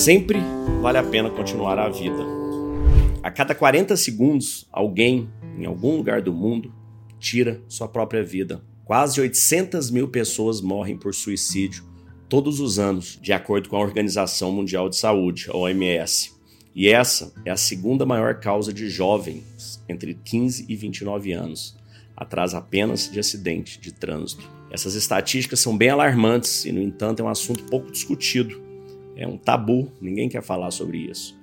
Sempre vale a pena continuar a vida. A cada 40 segundos, alguém, em algum lugar do mundo, tira sua própria vida. Quase 800 mil pessoas morrem por suicídio todos os anos, de acordo com a Organização Mundial de Saúde, a OMS. E essa é a segunda maior causa de jovens entre 15 e 29 anos, atrás apenas de acidente de trânsito. Essas estatísticas são bem alarmantes e, no entanto, é um assunto pouco discutido. É um tabu, ninguém quer falar sobre isso.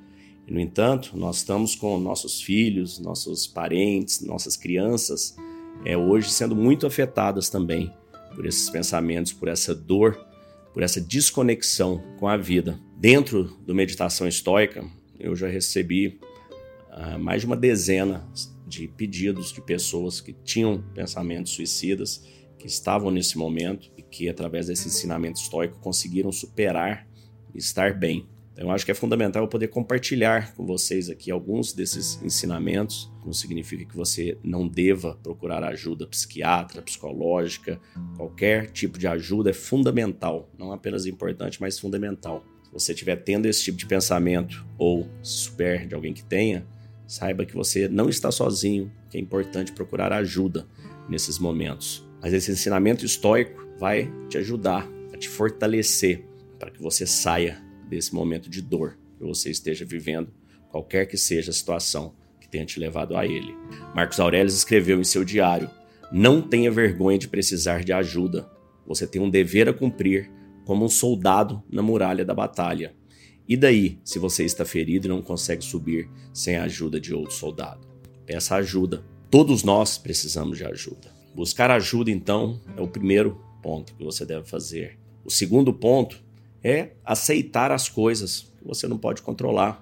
E, no entanto, nós estamos com nossos filhos, nossos parentes, nossas crianças, hoje sendo muito afetadas também por esses pensamentos, por essa dor, por essa desconexão com a vida. Dentro do Meditação Estoica, eu já recebi mais de uma dezena de pedidos de pessoas que tinham pensamentos suicidas, que estavam nesse momento e que, através desse ensinamento estoico, conseguiram superar e estar bem. Então, eu acho que é fundamental eu poder compartilhar com vocês aqui alguns desses ensinamentos. Não significa que você não deva procurar ajuda psiquiatra, psicológica, qualquer tipo de ajuda é fundamental, não apenas importante, mas fundamental. Se você estiver tendo esse tipo de pensamento ou souber de alguém que tenha, saiba que você não está sozinho, que é importante procurar ajuda nesses momentos. Mas esse ensinamento estoico vai te ajudar a te fortalecer para que você saia desse momento de dor que você esteja vivendo, qualquer que seja a situação que tenha te levado a ele. Marco Aurélio escreveu em seu diário: "Não tenha vergonha de precisar de ajuda. Você tem um dever a cumprir como um soldado na muralha da batalha. E daí, se você está ferido e não consegue subir sem a ajuda de outro soldado? Peça ajuda. Todos nós precisamos de ajuda." Buscar ajuda, então, é o primeiro ponto que você deve fazer. O segundo ponto é aceitar as coisas que você não pode controlar.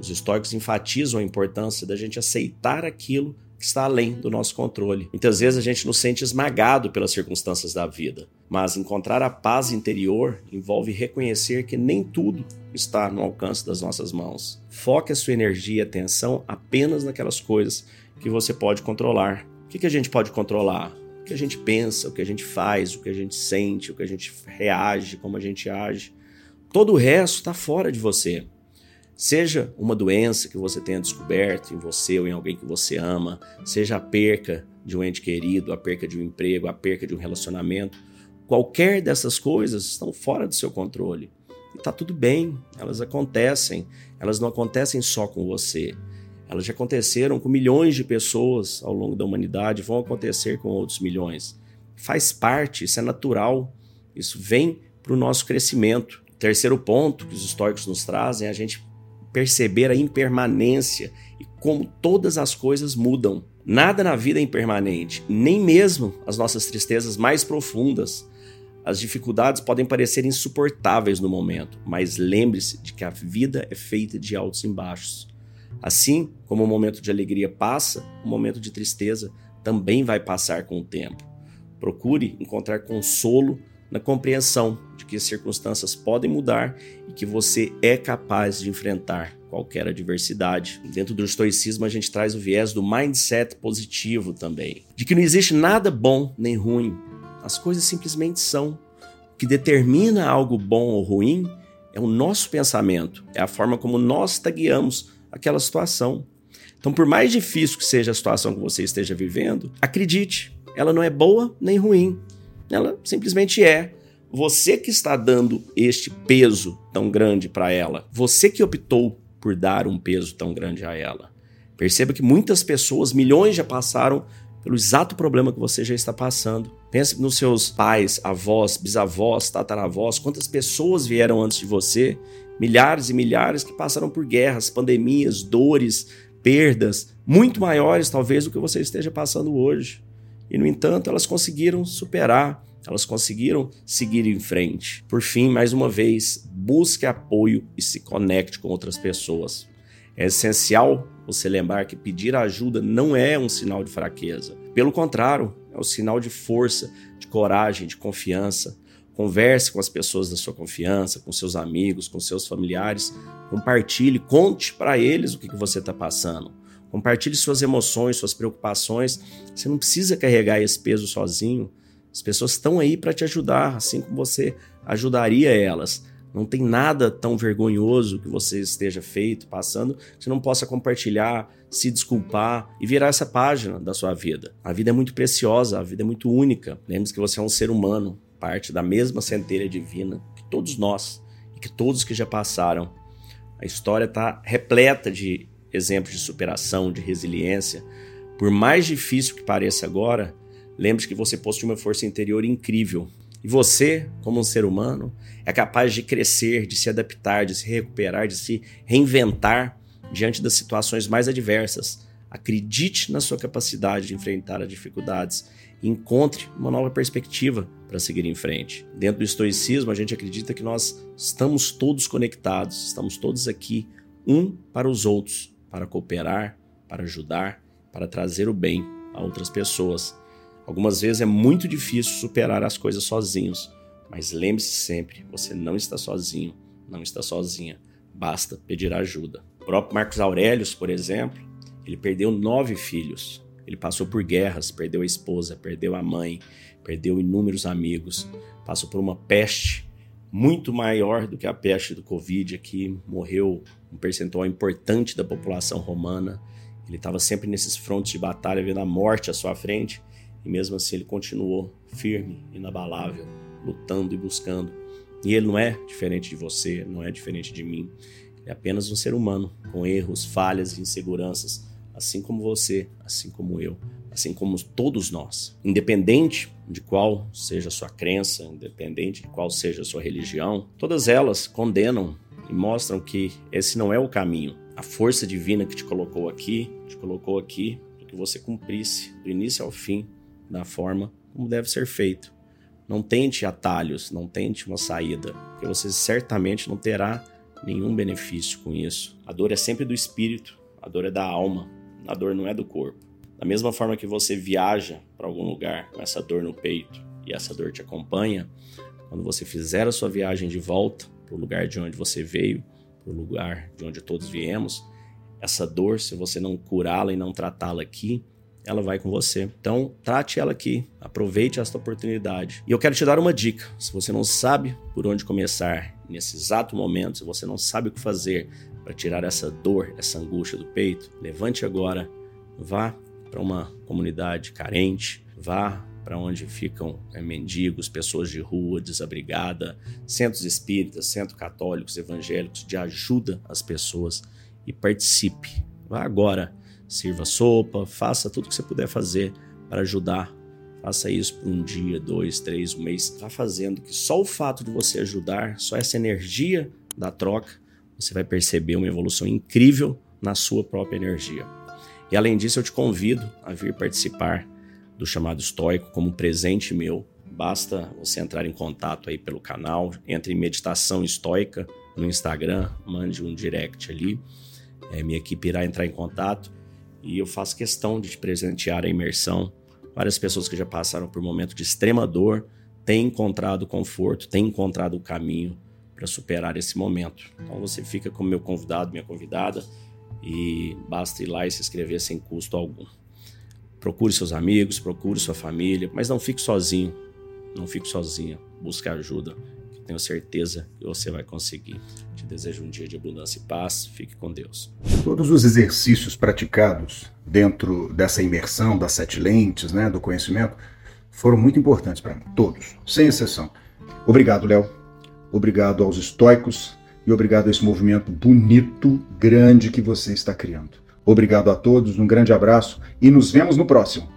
Os estoicos enfatizam a importância da gente aceitar aquilo que está além do nosso controle. Muitas vezes a gente nos sente esmagado pelas circunstâncias da vida, mas encontrar a paz interior envolve reconhecer que nem tudo está no alcance das nossas mãos. Foque a sua energia e atenção apenas naquelas coisas que você pode controlar. O que a gente pode controlar? O que a gente pensa, o que a gente faz, o que a gente sente, o que a gente reage, como a gente age. Todo o resto está fora de você. Seja uma doença que você tenha descoberto em você ou em alguém que você ama, seja a perca de um ente querido, a perca de um emprego, a perca de um relacionamento, qualquer dessas coisas estão fora do seu controle. E está tudo bem, elas acontecem, elas não acontecem só com você. Elas já aconteceram com milhões de pessoas ao longo da humanidade, vão acontecer com outros milhões. Faz parte, isso é natural, isso vem para o nosso crescimento. Terceiro ponto que os estoicos nos trazem é a gente perceber a impermanência e como todas as coisas mudam. Nada na vida é impermanente, nem mesmo as nossas tristezas mais profundas. As dificuldades podem parecer insuportáveis no momento, mas lembre-se de que a vida é feita de altos e baixos. Assim como o momento de alegria passa, o momento de tristeza também vai passar com o tempo. Procure encontrar consolo na compreensão de que as circunstâncias podem mudar e que você é capaz de enfrentar qualquer adversidade. Dentro do estoicismo, a gente traz o viés do mindset positivo também, de que não existe nada bom nem ruim. As coisas simplesmente são. O que determina algo bom ou ruim é o nosso pensamento, é a forma como nós tagueamos aquela situação. Então, por mais difícil que seja a situação que você esteja vivendo, acredite, ela não é boa nem ruim. Ela simplesmente é. Você que está dando este peso tão grande para ela. Você que optou por dar um peso tão grande a ela. Perceba que muitas pessoas, milhões, já passaram pelo exato problema que você já está passando. Pense nos seus pais, avós, bisavós, tataravós, quantas pessoas vieram antes de você. Milhares e milhares que passaram por guerras, pandemias, dores, perdas, muito maiores talvez do que você esteja passando hoje. E, no entanto, elas conseguiram superar, elas conseguiram seguir em frente. Por fim, mais uma vez, busque apoio e se conecte com outras pessoas. É essencial você lembrar que pedir ajuda não é um sinal de fraqueza. Pelo contrário, é um sinal de força, de coragem, de confiança. Converse com as pessoas da sua confiança, com seus amigos, com seus familiares. Compartilhe, conte para eles o que você está passando. Compartilhe suas emoções, suas preocupações. Você não precisa carregar esse peso sozinho. As pessoas estão aí para te ajudar, assim como você ajudaria elas. Não tem nada tão vergonhoso que você esteja feito, passando, que você não possa compartilhar, se desculpar e virar essa página da sua vida. A vida é muito preciosa, a vida é muito única. Lembre-se que você é um ser humano, parte da mesma centelha divina que todos nós e que todos que já passaram. A história está repleta de exemplos de superação, de resiliência. Por mais difícil que pareça agora, lembre-se que você possui uma força interior incrível. E você, como um ser humano, é capaz de crescer, de se adaptar, de se recuperar, de se reinventar diante das situações mais adversas. Acredite na sua capacidade de enfrentar as dificuldades e encontre uma nova perspectiva para seguir em frente. Dentro do estoicismo, a gente acredita que nós estamos todos conectados, estamos todos aqui, um para os outros, para cooperar, para ajudar, para trazer o bem a outras pessoas. Algumas vezes é muito difícil superar as coisas sozinhos, mas lembre-se sempre, você não está sozinho, não está sozinha, basta pedir ajuda. O próprio Marco Aurélio, por exemplo, ele perdeu 9 filhos, ele passou por guerras, perdeu a esposa, perdeu a mãe, perdeu inúmeros amigos, passou por uma peste muito maior do que a peste do Covid, aqui morreu um percentual importante da população romana, ele estava sempre nesses frontes de batalha, vendo a morte à sua frente. E mesmo assim ele continuou firme, inabalável, lutando e buscando. E ele não é diferente de você, não é diferente de mim. Ele é apenas um ser humano, com erros, falhas e inseguranças, assim como você, assim como eu, assim como todos nós. Independente de qual seja a sua crença, independente de qual seja a sua religião, todas elas condenam e mostram que esse não é o caminho. A força divina que te colocou aqui para que você cumprisse do início ao fim da forma como deve ser feito. Não tente atalhos, não tente uma saída, porque você certamente não terá nenhum benefício com isso. A dor é sempre do espírito, a dor é da alma, a dor não é do corpo. Da mesma forma que você viaja para algum lugar com essa dor no peito e essa dor te acompanha, quando você fizer a sua viagem de volta para o lugar de onde você veio, para o lugar de onde todos viemos, essa dor, se você não curá-la e não tratá-la aqui, ela vai com você. Então, trate ela aqui, aproveite esta oportunidade. E eu quero te dar uma dica. Se você não sabe por onde começar nesse exato momento, se você não sabe o que fazer para tirar essa dor, essa angústia do peito, levante agora, vá para uma comunidade carente, vá para onde ficam mendigos, pessoas de rua, desabrigada, centros espíritas, centros católicos, evangélicos, de ajuda às pessoas e participe. Vá agora. Sirva sopa, faça tudo o que você puder fazer para ajudar. Faça isso por um dia, 2, 3, um mês. Vá fazendo que só o fato de você ajudar, só essa energia da troca, você vai perceber uma evolução incrível na sua própria energia. E além disso, eu te convido a vir participar do chamado estoico como presente meu. Basta você entrar em contato aí pelo canal, entre em Meditação Estoica no Instagram, mande um direct ali. Minha equipe irá entrar em contato. E eu faço questão de te presentear a imersão. Várias pessoas que já passaram por um momento de extrema dor têm encontrado conforto, têm encontrado o caminho para superar esse momento. Então você fica como meu convidado, minha convidada, e basta ir lá e se inscrever sem custo algum. Procure seus amigos, procure sua família, mas não fique sozinho, não fique sozinha. Busque ajuda, que tenho certeza que você vai conseguir. Te desejo um dia de abundância e paz. Fique com Deus. Todos os exercícios praticados dentro dessa imersão das 7 lentes, né, do conhecimento, foram muito importantes para mim. Todos, sem exceção. Obrigado, Léo. Obrigado aos estoicos e obrigado a esse movimento bonito, grande que você está criando. Obrigado a todos, um grande abraço e nos vemos no próximo.